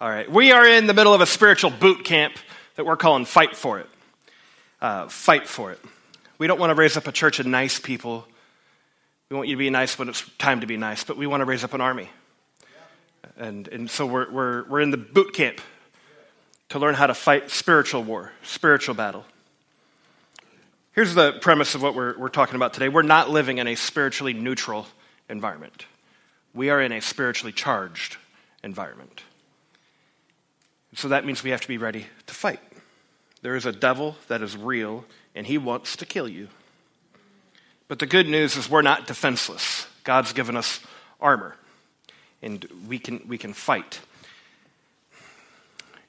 All right, we are in the middle of a spiritual boot camp that we're calling Fight For It. We don't want to raise up a church of nice people. We want you to be nice when it's time to be nice, but we want to raise up an army. And so we're in the boot camp to learn how to fight spiritual war, spiritual battle. Here's the premise of what we're talking about today. We're not living in a spiritually neutral environment. We are in a spiritually charged environment. So that means we have to be ready to fight. There is a devil that is real, and he wants to kill you. But the good news is we're not defenseless. God's given us armor, and we can fight.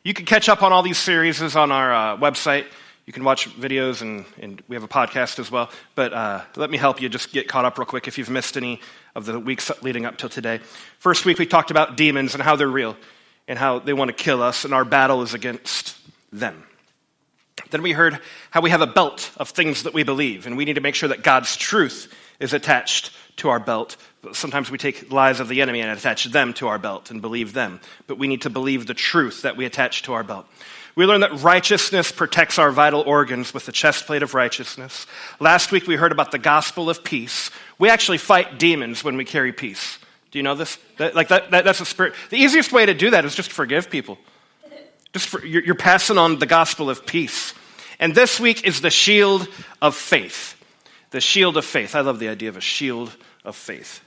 You can catch up on all these series on our website. You can watch videos, and we have a podcast as well. But let me help you just get caught up real quick if you've missed any of the weeks leading up till today. First week, we talked about demons and how they're real and how they want to kill us, and our battle is against them. Then we heard how we have a belt of things that we believe, and we need to make sure that God's truth is attached to our belt. Sometimes we take lies of the enemy and attach them to our belt and believe them, but we need to believe the truth that we attach to our belt. We learned that righteousness protects our vital organs with the chest plate of righteousness. Last week, we heard about the gospel of peace. We actually fight demons when we carry peace. Do you know this? That's a spirit. The easiest way to do that is just forgive people. You're passing on the gospel of peace. And this week is the shield of faith. The shield of faith. I love the idea of a shield of faith.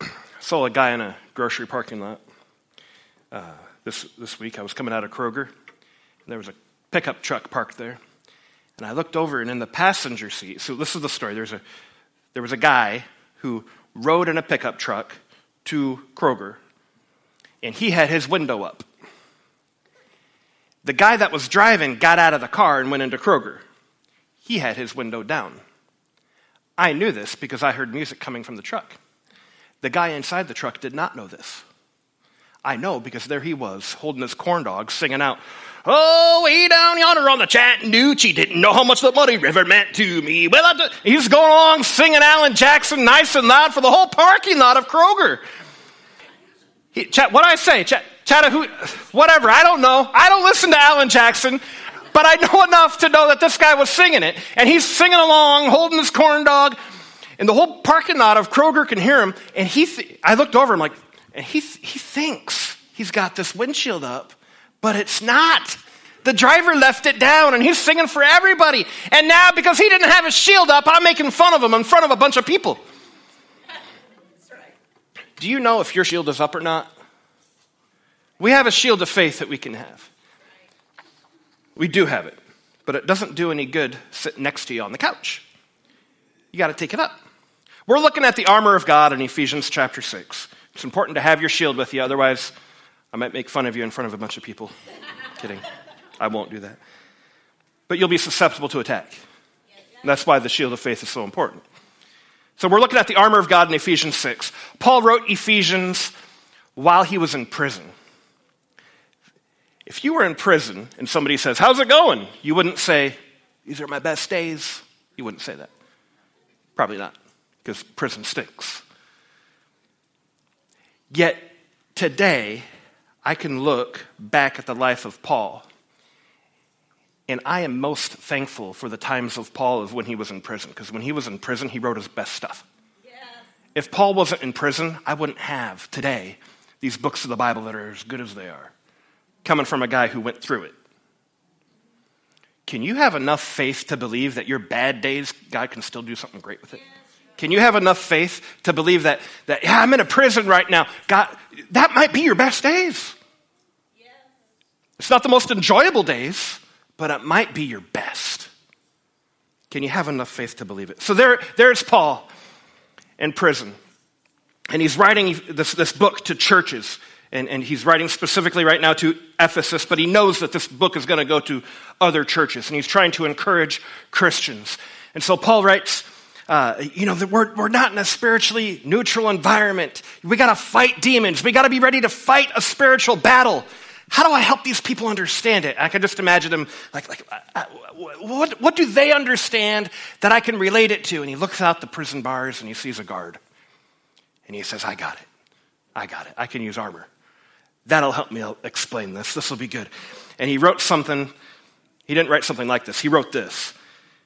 I saw a guy in a grocery parking lot this week. I was coming out of Kroger, and there was a pickup truck parked there. And I looked over, and in the passenger seat, so this is the story. There was a guy who rode in a pickup truck to Kroger, and he had his window up. The guy that was driving got out of the car and went into Kroger. He had his window down. I knew this because I heard music coming from the truck. The guy inside the truck did not know this. I know because there he was, holding his corn dog, singing out, "Oh, way down yonder on the Chattahoochee, didn't know how much the Muddy River meant to me." Well, he's going along singing Alan Jackson nice and loud for the whole parking lot of Kroger. Whatever, I don't know. I don't listen to Alan Jackson, but I know enough to know that this guy was singing it, and he's singing along, holding his corn dog, and the whole parking lot of Kroger can hear him, and I looked over, I'm like, and he thinks he's got this windshield up, but it's not. The driver left it down, and he's singing for everybody, and now because he didn't have his shield up, I'm making fun of him in front of a bunch of people. That's right. Do you know if your shield is up or not? We have a shield of faith that we can have. We do have it, but it doesn't do any good sitting next to you on the couch. You got to take it up. We're looking at the armor of God in Ephesians chapter 6. It's important to have your shield with you, otherwise I might make fun of you in front of a bunch of people. Kidding. I won't do that. But you'll be susceptible to attack. And that's why the shield of faith is so important. So we're looking at the armor of God in Ephesians 6. Paul wrote Ephesians while he was in prison. If you were in prison and somebody says, "How's it going?" you wouldn't say, "These are my best days." You wouldn't say that. Probably not, because prison stinks. Yet today, I can look back at the life of Paul, and I am most thankful for the times of Paul of when he was in prison, because when he was in prison, he wrote his best stuff. Yes. If Paul wasn't in prison, I wouldn't have today these books of the Bible that are as good as they are, coming from a guy who went through it. Can you have enough faith to believe that your bad days, God can still do something great with it? Can you have enough faith to believe that I'm in a prison right now, God, that might be your best days? Yeah. It's not the most enjoyable days, but it might be your best. Can you have enough faith to believe it? So there's Paul in prison, and he's writing this book to churches. And he's writing specifically right now to Ephesus, but he knows that this book is going to go to other churches, and he's trying to encourage Christians. And so Paul writes, we're not in a spiritually neutral environment. We got to fight demons. We got to be ready to fight a spiritual battle. How do I help these people understand it? I can just imagine them what do they understand that I can relate it to? And he looks out the prison bars, and he sees a guard, and he says, I got it. I can use armor. That'll help me explain this. This will be good. And he wrote something. He didn't write something like this. He wrote this.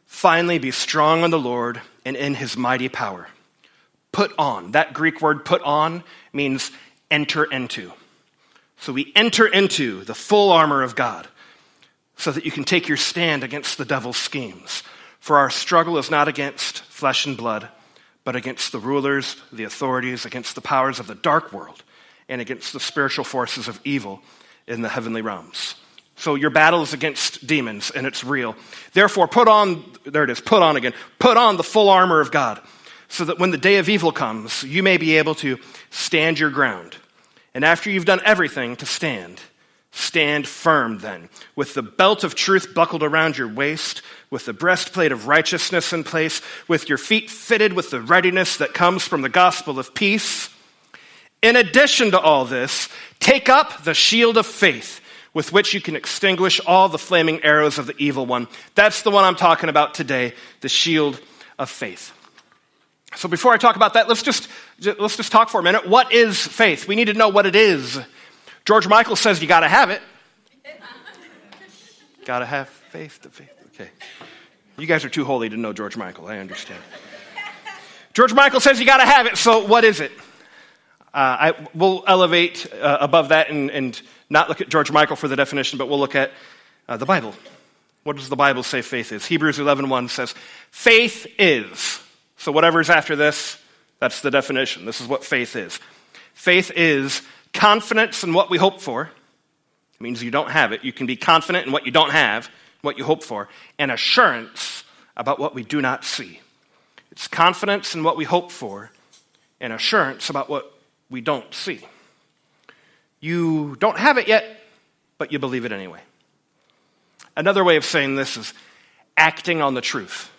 Finally, be strong in the Lord and in his mighty power. Put on. That Greek word put on means enter into. So we enter into the full armor of God so that you can take your stand against the devil's schemes. For our struggle is not against flesh and blood, but against the rulers, the authorities, against the powers of the dark world, and against the spiritual forces of evil in the heavenly realms. So your battle is against demons, and it's real. Therefore, put on, there it is, put on again, put on the full armor of God, so that when the day of evil comes, you may be able to stand your ground. And after you've done everything to stand, stand firm then, with the belt of truth buckled around your waist, with the breastplate of righteousness in place, with your feet fitted with the readiness that comes from the gospel of peace. In addition to all this, take up the shield of faith with which you can extinguish all the flaming arrows of the evil one. That's the one I'm talking about today, the shield of faith. So before I talk about that, let's just talk for a minute. What is faith? We need to know what it is. George Michael says you got to have it. Got to have faith to faith. Okay. You guys are too holy to know George Michael. I understand. George Michael says you got to have it. So what is it? I will elevate above that and not look at George Michael for the definition, but we'll look at the Bible. What does the Bible say faith is? Hebrews 11:1 says, faith is. So whatever's after this, that's the definition. This is what faith is. Faith is confidence in what we hope for. It means you don't have it. You can be confident in what you don't have, what you hope for, and assurance about what we do not see. It's confidence in what we hope for and assurance about what we don't see. You don't have it yet, but you believe it anyway. Another way of saying this is acting on the truth.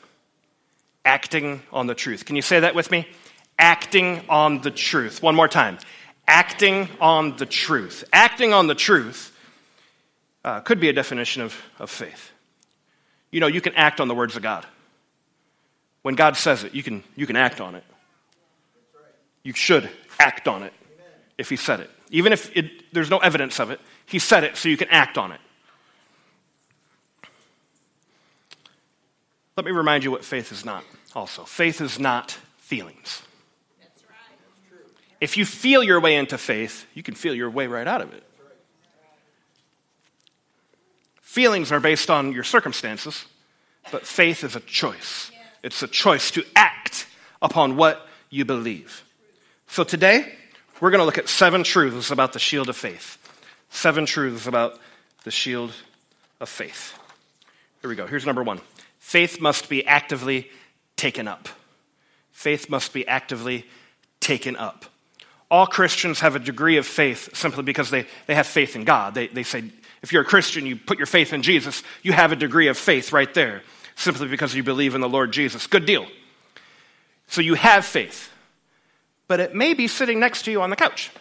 Acting on the truth. Can you say that with me? Acting on the truth. One more time. Acting on the truth. Acting on the truth could be a definition of faith. You know, you can act on the words of God. When God says it, you can act on it. You should act on it if he said it. Even if there's no evidence of it, he said it so you can act on it. Let me remind you what faith is not also. Faith is not feelings. That's right. That's true. If you feel your way into faith, you can feel your way right out of it. Feelings are based on your circumstances, but faith is a choice. Yeah. It's a choice to act upon what you believe. So today, we're going to look at 7 truths about the shield of faith. 7 truths about the shield of faith. Here we go. Here's number 1. Faith must be actively taken up. Faith must be actively taken up. All Christians have a degree of faith simply because they have faith in God. They say, if you're a Christian, you put your faith in Jesus, you have a degree of faith right there simply because you believe in the Lord Jesus. Good deal. So you have faith. But it may be sitting next to you on the couch.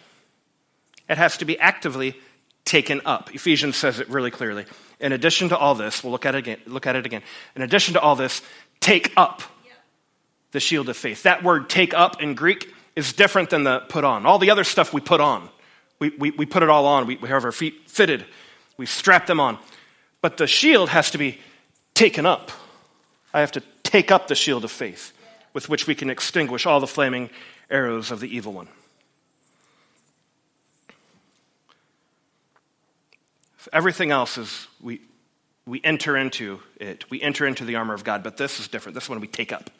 It has to be actively taken up. Ephesians says it really clearly. In addition to all this, we'll look at it again. In addition to all this, take up the shield of faith. That word take up in Greek is different than the put on. All the other stuff we put on. We put it all on. We have our feet fitted. We strap them on. But the shield has to be taken up. I have to take up the shield of faith with which we can extinguish all the flaming arrows of the evil one. Everything else is we enter into it. We enter into the armor of God, but this is different. This one we take up.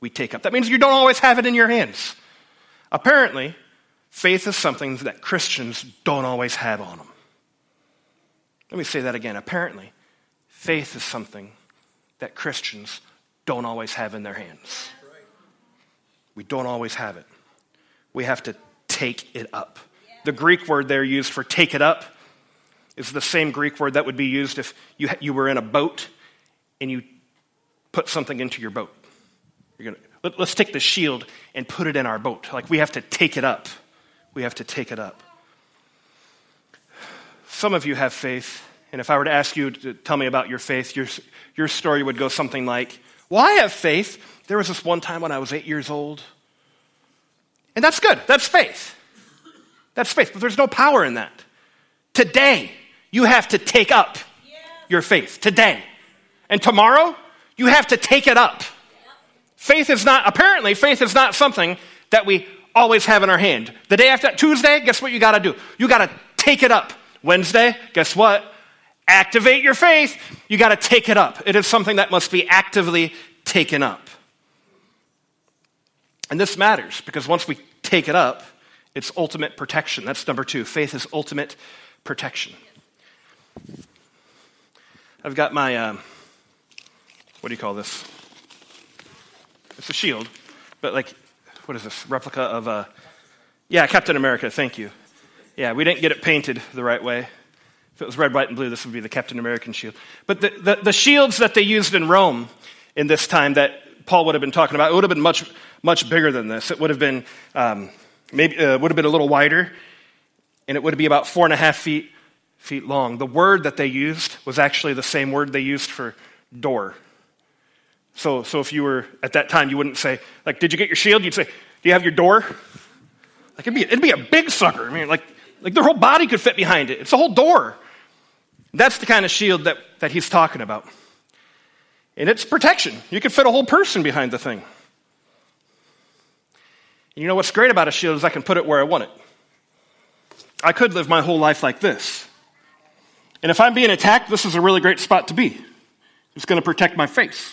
We take up. That means you don't always have it in your hands. Apparently, faith is something that Christians don't always have on them. Let me say that again. Apparently, faith is something that Christians don't always have in their hands. We don't always have it. We have to take it up. The Greek word there used for take it up is the same Greek word that would be used if you were in a boat and you put something into your boat. Let's take the shield and put it in our boat. Like we have to take it up. We have to take it up. Some of you have faith, and if I were to ask you to tell me about your faith, your story would go something like, well, I have faith. There was this one time when I was 8 years old. And that's good. That's faith. That's faith. But there's no power in that. Today, you have to take up your faith today. And tomorrow, you have to take it up. Faith is not something that we always have in our hand. The day after that, Tuesday, guess what you got to do? You got to take it up. Wednesday, guess what? Activate your faith. You got to take it up. It is something that must be actively taken up. And this matters because once we take it up, it's ultimate protection. That's number 2. Faith is ultimate protection. I've got my, what do you call this? It's a shield, but like, what is this? Replica of a, Captain America, thank you. Yeah, we didn't get it painted the right way. If it was red, white, and blue, this would be the Captain American shield. But the shields that they used in Rome in this time that Paul would have been talking about, it would have been much, much bigger than this. It would have been, would have been a little wider, and it would be about 4.5 feet long. The word that they used was actually the same word they used for door. So if you were, at that time, you wouldn't say, like, did you get your shield? You'd say, do you have your door? Like, it'd be a big sucker. I mean, like their whole body could fit behind it. It's a whole door. That's the kind of shield that he's talking about. And it's protection. You could fit a whole person behind the thing. And you know what's great about a shield is I can put it where I want it. I could live my whole life like this. And if I'm being attacked, this is a really great spot to be. It's going to protect my face.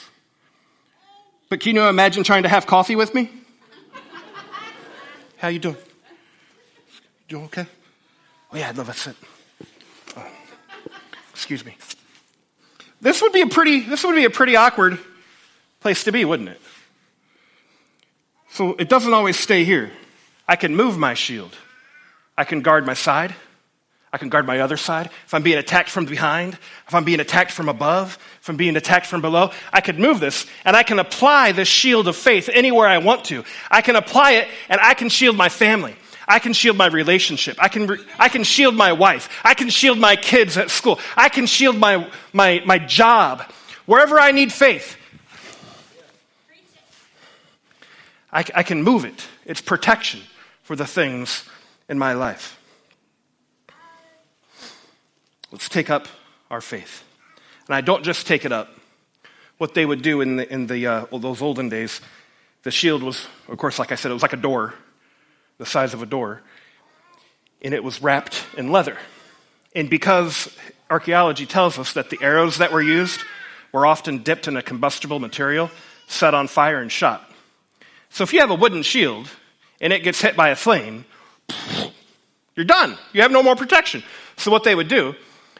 But can you imagine trying to have coffee with me? How you doing? You doing okay? Oh yeah, I'd love a sip. Oh, excuse me. This would be a pretty awkward place to be, wouldn't it? So it doesn't always stay here. I can move my shield. I can guard my side. I can guard my other side. If I'm being attacked from behind, if I'm being attacked from above, if I'm being attacked from below, I could move this and I can apply this shield of faith anywhere I want to. I can apply it and I can shield my family. I can shield my relationship. I can shield my wife. I can shield my kids at school. I can shield my job. Wherever I need faith, I can move it. It's protection for the things in my life. Let's take up our faith. And I don't just take it up. What they would do in those olden days, the shield was, of course, like I said, it was like a door, the size of a door, and it was wrapped in leather. And because archaeology tells us that the arrows that were used were often dipped in a combustible material, set on fire and shot. So if you have a wooden shield and it gets hit by a flame, you're done. You have no more protection. So what they would do,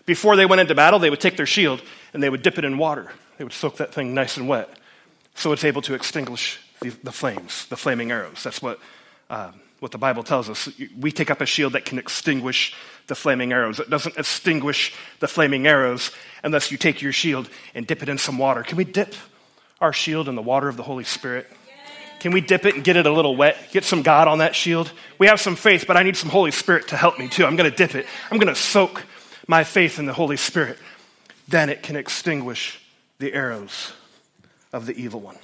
before they went into battle, they would take their shield and they would dip it in water. They would soak that thing nice and wet so it's able to extinguish the flames, the flaming arrows. That's what the Bible tells us. We take up a shield that can extinguish the flaming arrows. It doesn't extinguish the flaming arrows unless you take your shield and dip it in some water. Can we dip our shield in the water of the Holy Spirit? Can we dip it and get it a little wet? Get some God on that shield? We have some faith, but I need some Holy Spirit to help me too. I'm going to dip it. I'm going to soak my faith in the Holy Spirit. Then it can extinguish the arrows of the evil one.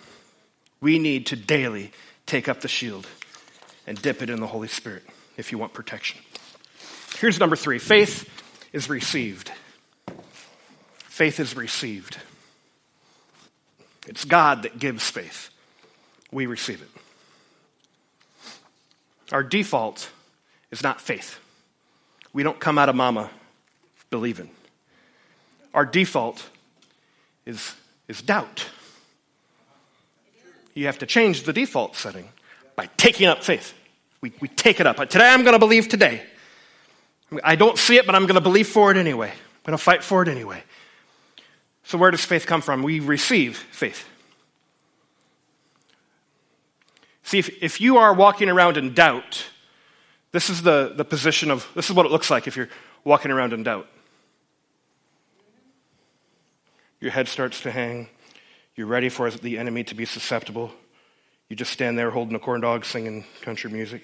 We need to daily take up the shield and dip it in the Holy Spirit if you want protection. Here's number 3. Faith is received. Faith is received. It's God that gives faith. We receive it. Our default is not faith. We don't come out of mama believing. Our default is doubt. You have to change the default setting by taking up faith. We take it up. Today I'm going to believe today. I don't see it, but I'm going to believe for it anyway. I'm going to fight for it anyway. So where does faith come from? We receive faith. See, if you are walking around in doubt, this is the position of, this is what it looks like if you're walking around in doubt. Your head starts to hang. You're ready for the enemy to be susceptible. You just stand there holding a corn dog singing country music.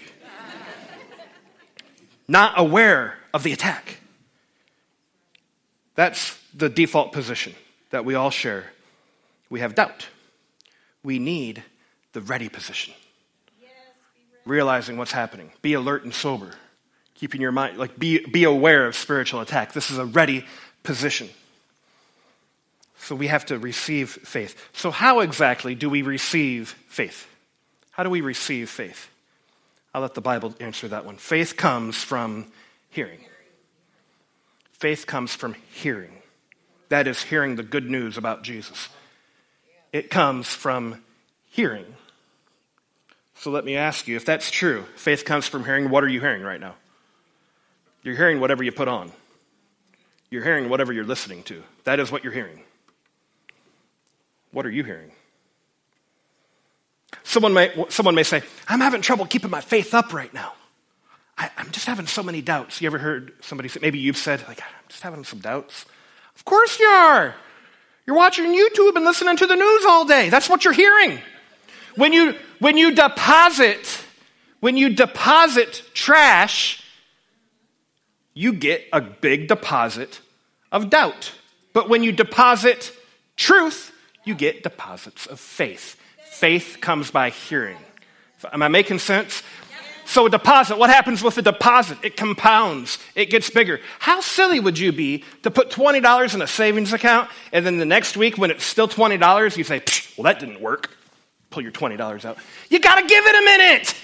Not aware of the attack. That's the default position that we all share. We have doubt. We need the ready position. Realizing what's happening. Be alert and sober. keeping your mind, like be aware of spiritual attack. This is a ready position. So we have to receive faith. So how exactly do we receive faith? How do we receive faith? I'll let the Bible answer that one. Faith comes from hearing. Faith comes from hearing. That is hearing the good news about Jesus. It comes from hearing. So let me ask you, if that's true, faith comes from hearing, what are you hearing right now? You're hearing whatever you put on. You're hearing whatever you're listening to. That is what you're hearing. What are you hearing? Someone may say, I'm having trouble keeping my faith up right now. I'm just having so many doubts. You ever heard somebody say, maybe you've said, like, I'm just having some doubts. Of course you are. You're watching YouTube and listening to the news all day. That's what you're hearing. When you deposit trash, you get a big deposit of doubt. But when you deposit truth, you get deposits of faith. Faith comes by hearing. Am I making sense? So a deposit, what happens with a deposit? It compounds. It gets bigger. How silly would you be to put $20 in a savings account, and then the next week when it's still $20, you say, well, that didn't work. Pull your $20 out. You got to give it a minute.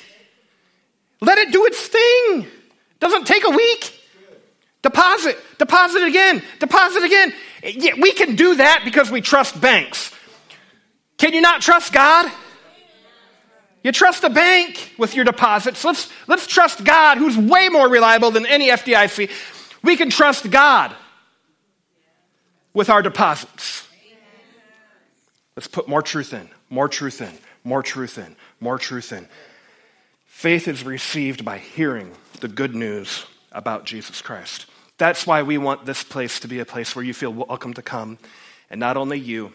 Let it do its thing. Doesn't take a week. Deposit, deposit again, deposit again. Yeah, we can do that because we trust banks. Can you not trust God? You trust a bank with your deposits. Let's trust God, who's way more reliable than any FDIC. We can trust God with our deposits. Let's put more truth in, more truth in, more truth in, more truth in. Faith is received by hearing the good news about Jesus Christ. That's why we want this place to be a place where you feel welcome to come, and not only you,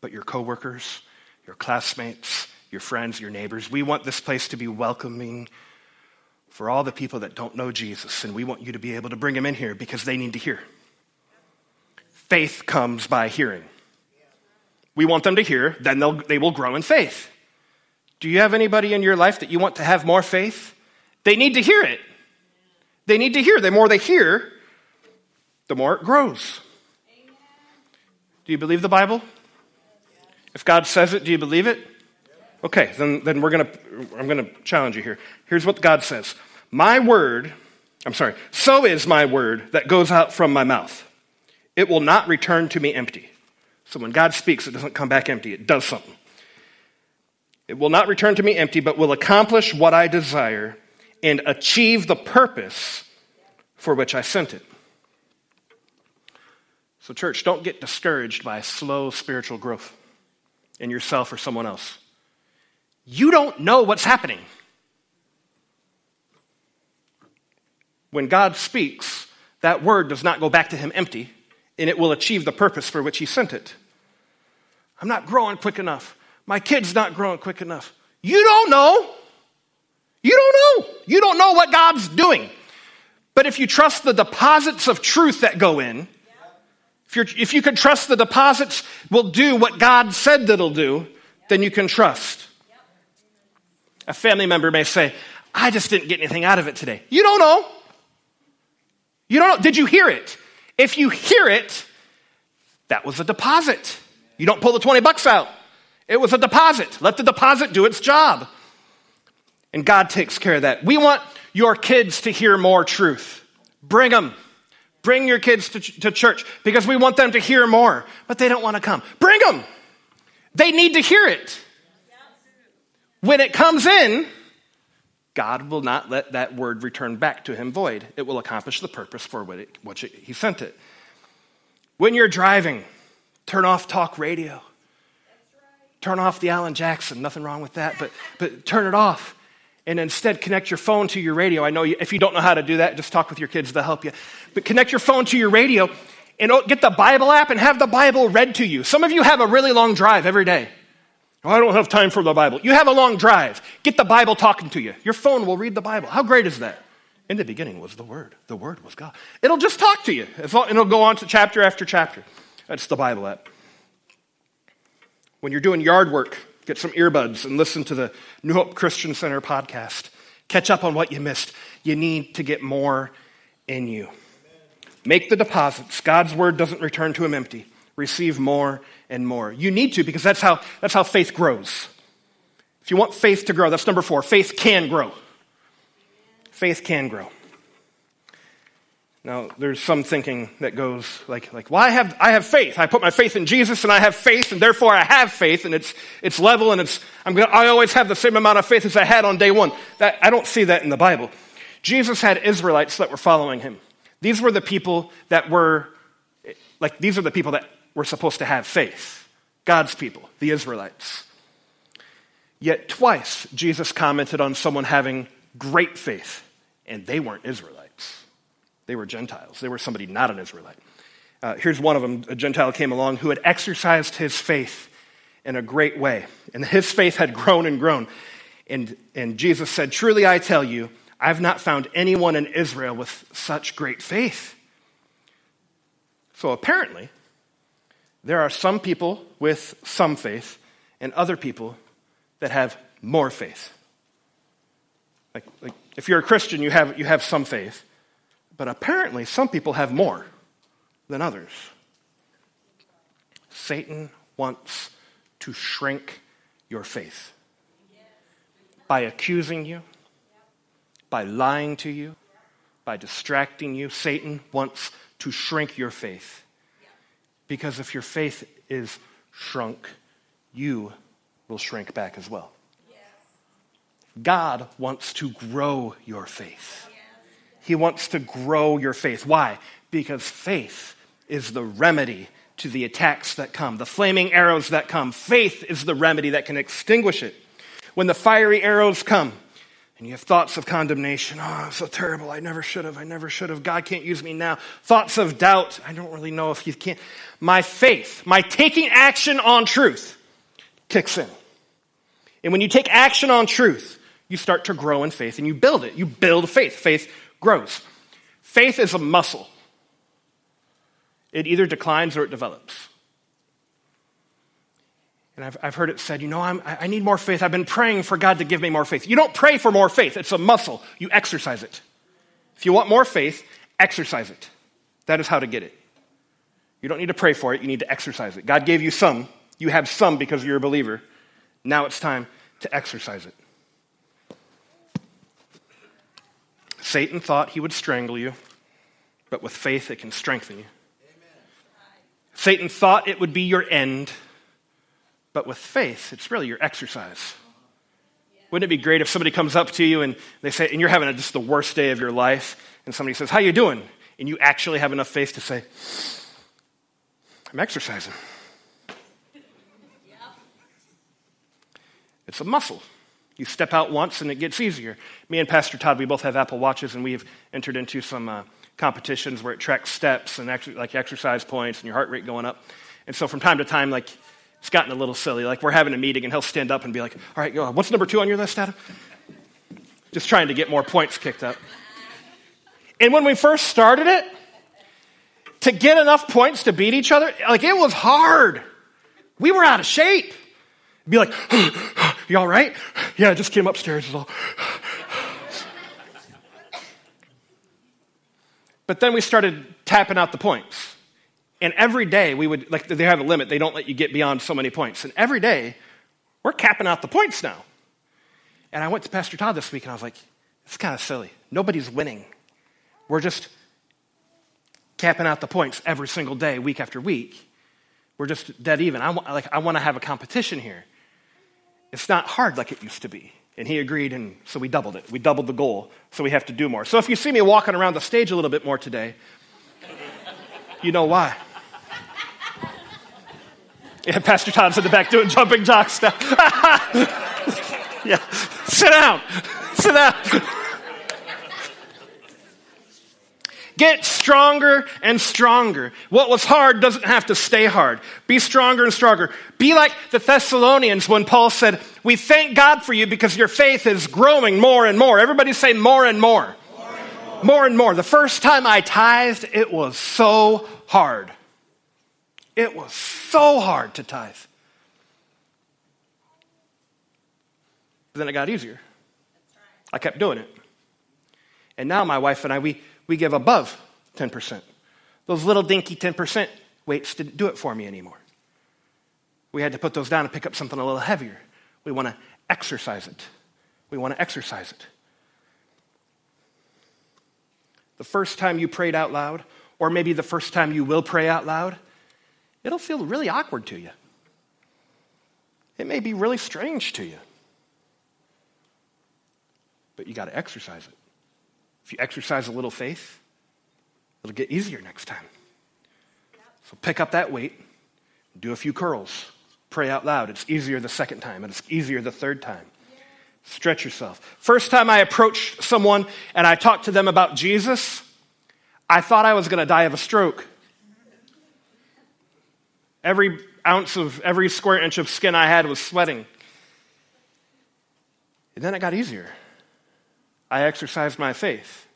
but your coworkers, your classmates, your friends, your neighbors. We want this place to be welcoming for all the people that don't know Jesus, and we want you to be able to bring them in here because they need to hear. Faith comes by hearing. We want them to hear, then they will grow in faith. Do you have anybody in your life that you want to have more faith? They need to hear it. They need to hear. The more they hear, the more it grows. Amen. Do you believe the Bible? Yes. If God says it, do you believe it? Yes. Okay, then I'm gonna challenge you here. Here's what God says. So is my word that goes out from my mouth. It will not return to me empty. So when God speaks, it doesn't come back empty. It does something. It will not return to me empty, but will accomplish what I desire and achieve the purpose for which I sent it. So church, don't get discouraged by slow spiritual growth in yourself or someone else. You don't know what's happening. When God speaks, that word does not go back to him empty, and it will achieve the purpose for which he sent it. I'm not growing quick enough. My kid's not growing quick enough. You don't know. You don't know. You don't know what God's doing. But if you trust the deposits of truth that go in, if you can trust the deposits will do what God said that it'll do, then you can trust. A family member may say, I just didn't get anything out of it today. You don't know. You don't know. Did you hear it? If you hear it, that was a deposit. You don't pull the $20 out. It was a deposit. Let the deposit do its job. And God takes care of that. We want your kids to hear more truth. Bring them. Bring your kids to church because we want them to hear more, but they don't want to come. Bring them. They need to hear it. When it comes in, God will not let that word return back to him void. It will accomplish the purpose for which he sent it. When you're driving, turn off talk radio. Turn off the Alan Jackson. Nothing wrong with that, but turn it off. And instead, connect your phone to your radio. I know if you don't know how to do that, just talk with your kids. They'll help you. But connect your phone to your radio and get the Bible app and have the Bible read to you. Some of you have a really long drive every day. Oh, I don't have time for the Bible. You have a long drive. Get the Bible talking to you. Your phone will read the Bible. How great is that? In the beginning was the Word. The Word was God. It'll just talk to you. It'll go on to chapter after chapter. That's the Bible app. When you're doing yard work, get some earbuds and listen to the New Hope Christian Center podcast. Catch up on what you missed. You need to get more in you. Make the deposits. God's word doesn't return to him empty. Receive more and more. You need to, because that's how faith grows. If you want faith to grow, that's number 4. Faith can grow. Faith can grow. Now, there's some thinking that goes like, well, I have faith. I put my faith in Jesus, and I have faith, and therefore I have faith, and it's level, and I always have the same amount of faith as I had on day 1. That, I don't see that in the Bible. Jesus had Israelites that were following him. These were the people that were, these are the people that were supposed to have faith. God's people, the Israelites. Yet twice, Jesus commented on someone having great faith, and they weren't Israelites. They were Gentiles. They were somebody not an Israelite. Here's one of them. A Gentile came along who had exercised his faith in a great way. And his faith had grown and grown. And Jesus said, "Truly I tell you, I've not found anyone in Israel with such great faith." So apparently, there are some people with some faith and other people that have more faith. Like if you're a Christian, you have some faith. But apparently, some people have more than others. Satan wants to shrink your faith by accusing you, by lying to you, by distracting you. Satan wants to shrink your faith, because if your faith is shrunk, you will shrink back as well. God wants to grow your faith. He wants to grow your faith. Why? Because faith is the remedy to the attacks that come, the flaming arrows that come. Faith is the remedy that can extinguish it. When the fiery arrows come and you have thoughts of condemnation, "Oh, I'm so terrible, I never should have, God can't use me now." Thoughts of doubt, "I don't really know if you can." My faith, my taking action on truth kicks in. And when you take action on truth, you start to grow in faith and you build it. You build faith. Faith grows. Faith is a muscle. It either declines or it develops. And I've heard it said, I need more faith. I've been praying for God to give me more faith. You don't pray for more faith. It's a muscle. You exercise it. If you want more faith, exercise it. That is how to get it. You don't need to pray for it. You need to exercise it. God gave you some. You have some because you're a believer. Now it's time to exercise it. Satan thought he would strangle you, but with faith it can strengthen you. Amen. Satan thought it would be your end, but with faith, it's really your exercise. Wouldn't it be great if somebody comes up to you and they say, and you're having just the worst day of your life, and somebody says, "How you doing?" And you actually have enough faith to say, "I'm exercising." Yeah. It's a muscle. You step out once and it gets easier. Me and Pastor Todd, we both have Apple Watches, and we've entered into some competitions where it tracks steps and exercise points and your heart rate going up. And so from time to time, it's gotten a little silly. We're having a meeting and he'll stand up and be like, "All right, go on. What's number 2 on your list, Adam?" Just trying to get more points kicked up. And when we first started it, to get enough points to beat each other, it was hard. We were out of shape. Be like, "You all right?" "Yeah, I just came upstairs is all." But then we started tapping out the points. And every day we would, they have a limit. They don't let you get beyond so many points. And every day we're capping out the points now. And I went to Pastor Todd this week and I was like, "It's kind of silly. Nobody's winning. We're just capping out the points every single day, week after week. We're just dead even. I want to have a competition here. It's not hard like it used to be." And he agreed, and so we doubled it. We doubled the goal, so we have to do more. So if you see me walking around the stage a little bit more today, you know why. Yeah, Pastor Todd's in the back doing jumping jock stuff. Yeah, sit down. Get stronger and stronger. What was hard doesn't have to stay hard. Be stronger and stronger. Be like the Thessalonians when Paul said, "We thank God for you because your faith is growing more and more." Everybody say more and more. More and more. More and more. The first time I tithed, it was so hard. It was so hard to tithe. But then it got easier. I kept doing it. And now my wife and I, we give above 10%. Those little dinky 10% weights didn't do it for me anymore. We had to put those down and pick up something a little heavier. We want to exercise it. We want to exercise it. The first time you prayed out loud, or maybe the first time you will pray out loud, it'll feel really awkward to you. It may be really strange to you. But you got to exercise it. If you exercise a little faith, it'll get easier next time. So pick up that weight, do a few curls, pray out loud. It's easier the second time, and it's easier the third time. Stretch yourself. First time I approached someone and I talked to them about Jesus, I thought I was going to die of a stroke. Every ounce of every square inch of skin I had was sweating. And then it got easier. I exercised my faith.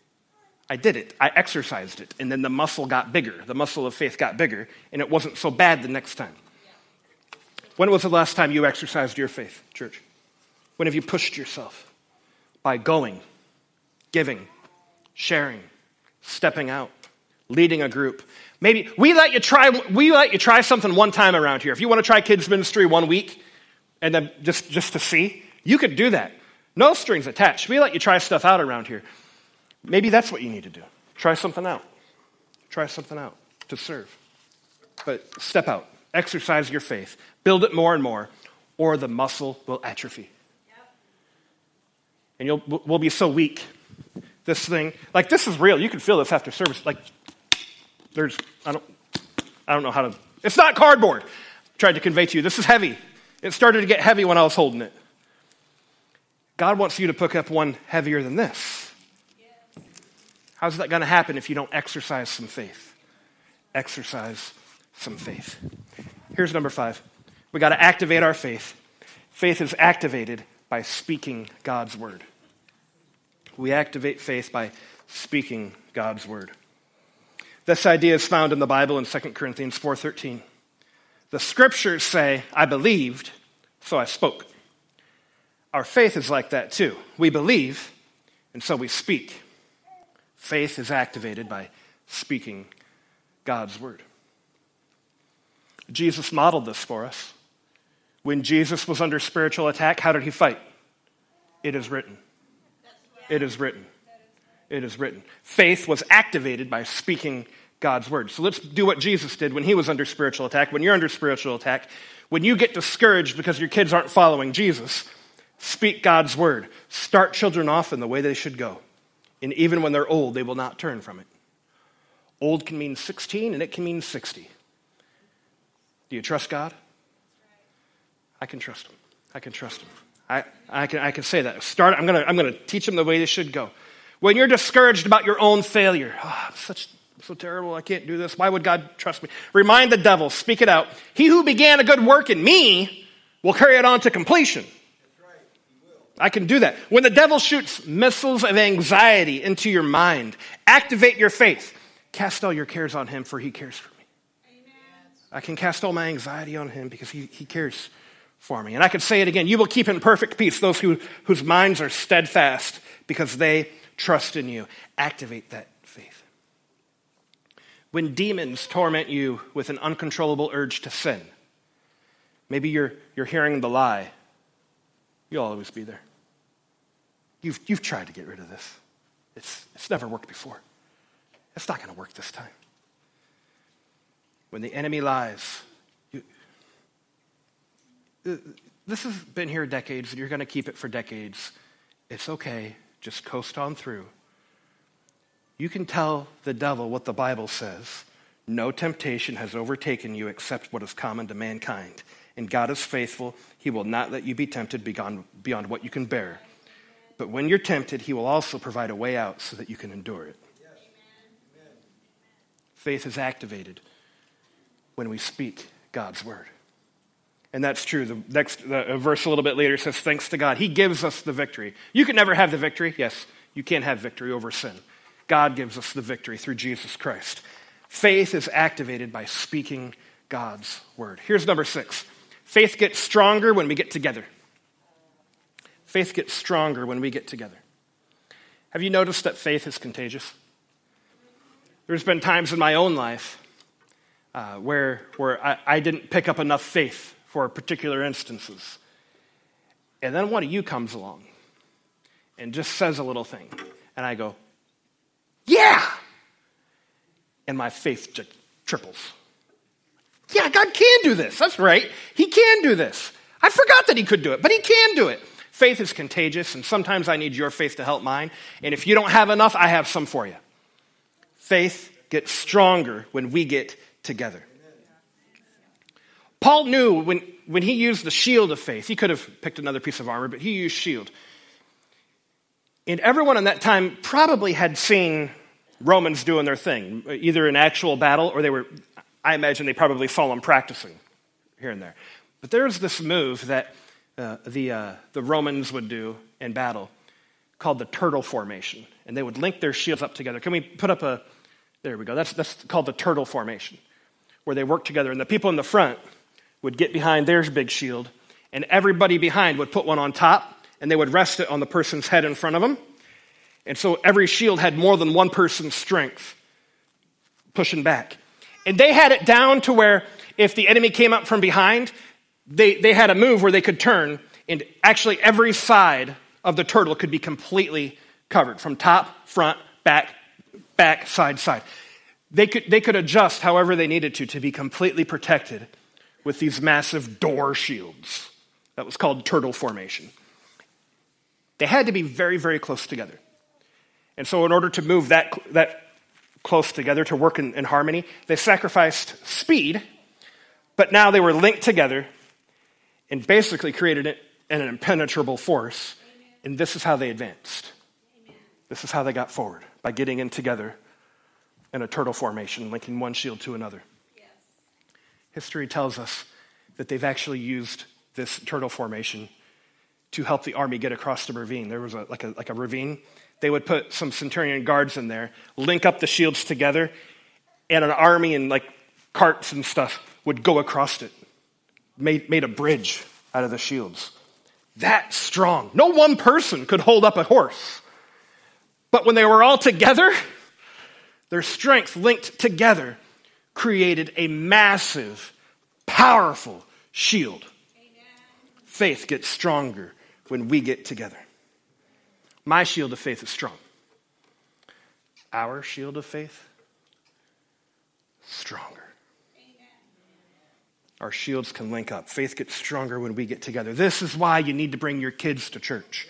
I did it. I exercised it. And then the muscle got bigger. The muscle of faith got bigger. And it wasn't so bad the next time. When was the last time you exercised your faith, church? When have you pushed yourself by going, giving, sharing, stepping out, leading a group? Maybe we let you try something one time around here. If you want to try kids ministry one week and then just to see, you could do that. No strings attached. We let you try stuff out around here. Maybe that's what you need to do. Try something out. Try something out to serve. But step out. Exercise your faith. Build it more and more, or the muscle will atrophy. And we'll be so weak. This thing, like this is real. You can feel this after service. Like I don't know how to. It's not cardboard. I tried to convey to you. This is heavy. It started to get heavy when I was holding it. God wants you to pick up one heavier than this. How's that going to happen if you don't exercise some faith? Exercise some faith. Here's number 5. We got to activate our faith. Faith is activated by speaking God's word. We activate faith by speaking God's word. This idea is found in the Bible in 2 Corinthians 4:13. The scriptures say, I believed, so I spoke. Our faith is like that too. We believe, and so we speak. Faith is activated by speaking God's word. Jesus modeled this for us. When Jesus was under spiritual attack, how did he fight? It is written. It is written. It is written. Faith was activated by speaking God's word. So let's do what Jesus did when he was under spiritual attack, when you're under spiritual attack, when you get discouraged because your kids aren't following Jesus, speak God's word. Start children off in the way they should go. And even when they're old, they will not turn from it. Old can mean 16 and it can mean 60. Do you trust God? I can trust him. I can trust him. I can say that. I'm gonna teach him the way they should go. When you're discouraged about your own failure, I'm so terrible, I can't do this. Why would God trust me? Remind the devil, speak it out. He who began a good work in me will carry it on to completion. That's right. He will. I can do that. When the devil shoots missiles of anxiety into your mind, activate your faith. Cast all your cares on him, for he cares for me. Amen. I can cast all my anxiety on him because he cares for me. And I could say it again, you will keep in perfect peace those whose minds are steadfast because they trust in you. Activate that faith. When demons torment you with an uncontrollable urge to sin, maybe you're hearing the lie, you'll always be there. You've tried to get rid of this. It's never worked before. It's not going to work this time. When the enemy lies, this has been here decades, and you're going to keep it for decades. It's okay. Just coast on through. You can tell the devil what the Bible says. No temptation has overtaken you except what is common to mankind. And God is faithful. He will not let you be tempted beyond what you can bear. But when you're tempted, he will also provide a way out so that you can endure it. Yes. Amen. Faith is activated when we speak God's word. And that's true. The next verse a little bit later says, thanks to God. He gives us the victory. You can never have the victory. Yes, you can't have victory over sin. God gives us the victory through Jesus Christ. Faith is activated by speaking God's word. Here's number 6. Faith gets stronger when we get together. Faith gets stronger when we get together. Have you noticed that faith is contagious? There's been times in my own life where I didn't pick up enough faith for particular instances. And then one of you comes along and just says a little thing. And I go, yeah! And my faith just triples. Yeah, God can do this. That's right. He can do this. I forgot that he could do it, but he can do it. Faith is contagious, and sometimes I need your faith to help mine. And if you don't have enough, I have some for you. Faith gets stronger when we get together. Paul knew when he used the shield of faith, he could have picked another piece of armor, but he used shield. And everyone in that time probably had seen Romans doing their thing, either in actual battle or I imagine they probably saw them practicing here and there. But there's this move that the Romans would do in battle called the turtle formation. And they would link their shields up together. Can we put up there we go. That's called the turtle formation, where they work together. And the people in the front would get behind their big shield, and everybody behind would put one on top, and they would rest it on the person's head in front of them. And so every shield had more than one person's strength pushing back. And they had it down to where if the enemy came up from behind, they had a move where they could turn, and actually every side of the turtle could be completely covered from top, front, back, side. They could adjust however they needed to be completely protected with these massive door shields. That was called turtle formation. They had to be very, very close together. And so in order to move that close together to work in harmony, they sacrificed speed, but now they were linked together and basically created an impenetrable force. And this is how they advanced. This is how they got forward, by getting in together in a turtle formation, linking one shield to another. Yes. History tells us that they've actually used this turtle formation to help the army get across the ravine. There was a ravine. They would put some centurion guards in there, link up the shields together, and an army in carts and stuff would go across it. Made a bridge out of the shields. That strong. No one person could hold up a horse. But when they were all together, their strength linked together created a massive, powerful shield. Amen. Faith gets stronger when we get together. My shield of faith is strong. Our shield of faith, stronger. Amen. Our shields can link up. Faith gets stronger when we get together. This is why you need to bring your kids to church.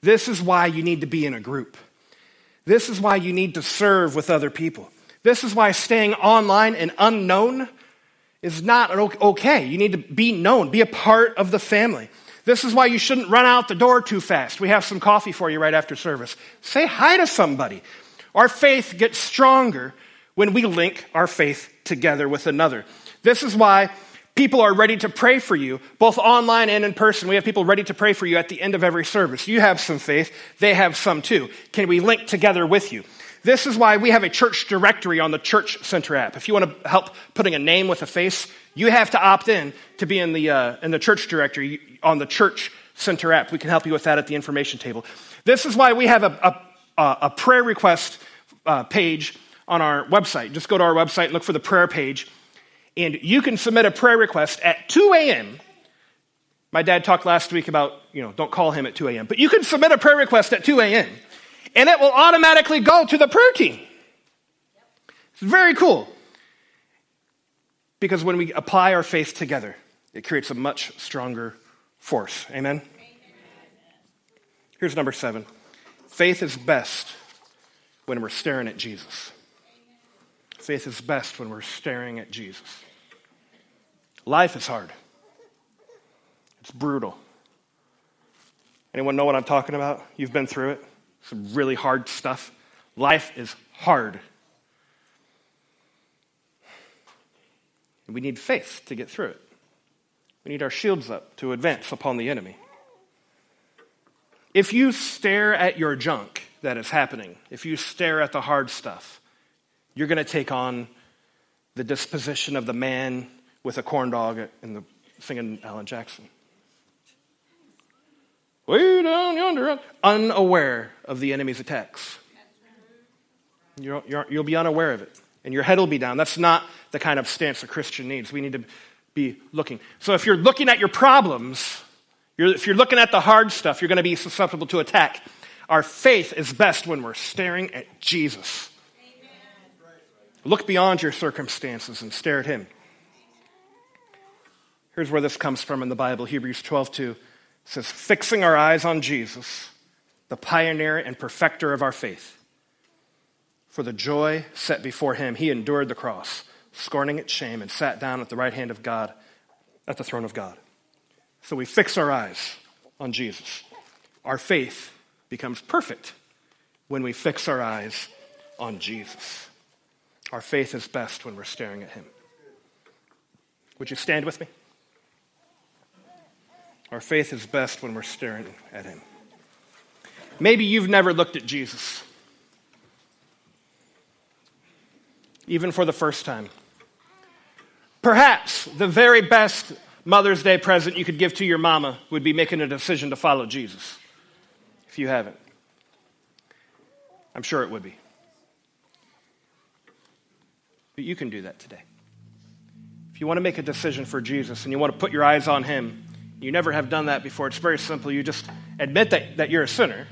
This is why you need to be in a group. This is why you need to serve with other people. This is why staying online and unknown is not okay. You need to be known, be a part of the family. This is why you shouldn't run out the door too fast. We have some coffee for you right after service. Say hi to somebody. Our faith gets stronger when we link our faith together with another. This is why people are ready to pray for you, both online and in person. We have people ready to pray for you at the end of every service. You have some faith. They have some too. Can we link together with you? This is why we have a church directory on the Church Center app. If you want to help putting a name with a face, you have to opt in to be in the church directory on the Church Center app. We can help you with that at the information table. This is why we have a prayer request page on our website. Just go to our website and look for the prayer page. And you can submit a prayer request at 2 a.m. My dad talked last week about, don't call him at 2 a.m., but you can submit a prayer request at 2 a.m., and it will automatically go to the prayer team. It's very cool. Because when we apply our faith together, it creates a much stronger force. Amen? Here's number 7. Faith is best when we're staring at Jesus. Faith is best when we're staring at Jesus. Life is hard. It's brutal. Anyone know what I'm talking about? You've been through it. Some really hard stuff. Life is hard. And we need faith to get through it. We need our shields up to advance upon the enemy. If you stare at your junk that is happening, if you stare at the hard stuff, you're going to take on the disposition of the man with a corn dog and singing Alan Jackson. way down yonder, unaware of the enemy's attacks. You'll be unaware of it, and your head will be down. That's not the kind of stance a Christian needs. We need to be looking. So if you're looking at your problems, if you're looking at the hard stuff, you're going to be susceptible to attack. Our faith is best when we're staring at Jesus. Amen. Look beyond your circumstances and stare at him. Here's where this comes from in the Bible. Hebrews 12:2 says, fixing our eyes on Jesus, the pioneer and perfecter of our faith. For the joy set before him, he endured the cross, scorning its shame, and sat down at the right hand of God, at the throne of God. So we fix our eyes on Jesus. Our faith becomes perfect when we fix our eyes on Jesus. Our faith is best when we're staring at him. Would you stand with me? Our faith is best when we're staring at him. Maybe you've never looked at Jesus, even for the first time. Perhaps the very best Mother's Day present you could give to your mama would be making a decision to follow Jesus, if you haven't. I'm sure it would be. But you can do that today. If you want to make a decision for Jesus and you want to put your eyes on him, you never have done that before, it's very simple. You just admit that you're a sinner,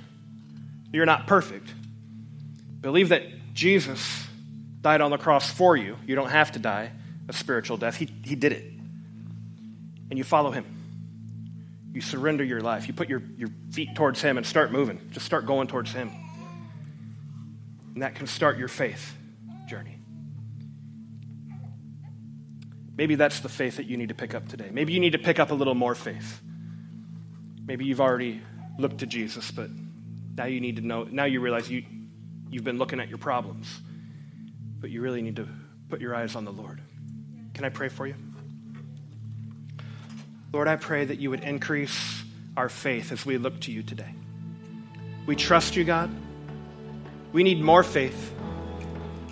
you're not perfect. Believe that Jesus died on the cross for you. You don't have to die a spiritual death. He did it. And you follow him. You surrender your life. You put your feet towards him and start moving. Just start going towards him. And that can start your faith journey. Maybe that's the faith that you need to pick up today. Maybe you need to pick up a little more faith. Maybe you've already looked to Jesus, but now you need to know, now you realize you've been looking at your problems. But you really need to put your eyes on the Lord. Can I pray for you? Lord, I pray that you would increase our faith as we look to you today. We trust you, God. We need more faith.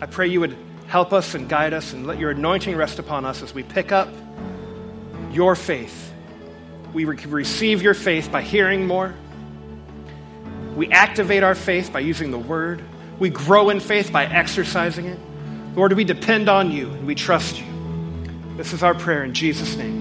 I pray you would help us and guide us and let your anointing rest upon us as we pick up your faith. We receive your faith by hearing more. We activate our faith by using the word. We grow in faith by exercising it. Lord, we depend on you and we trust you. This is our prayer in Jesus' name.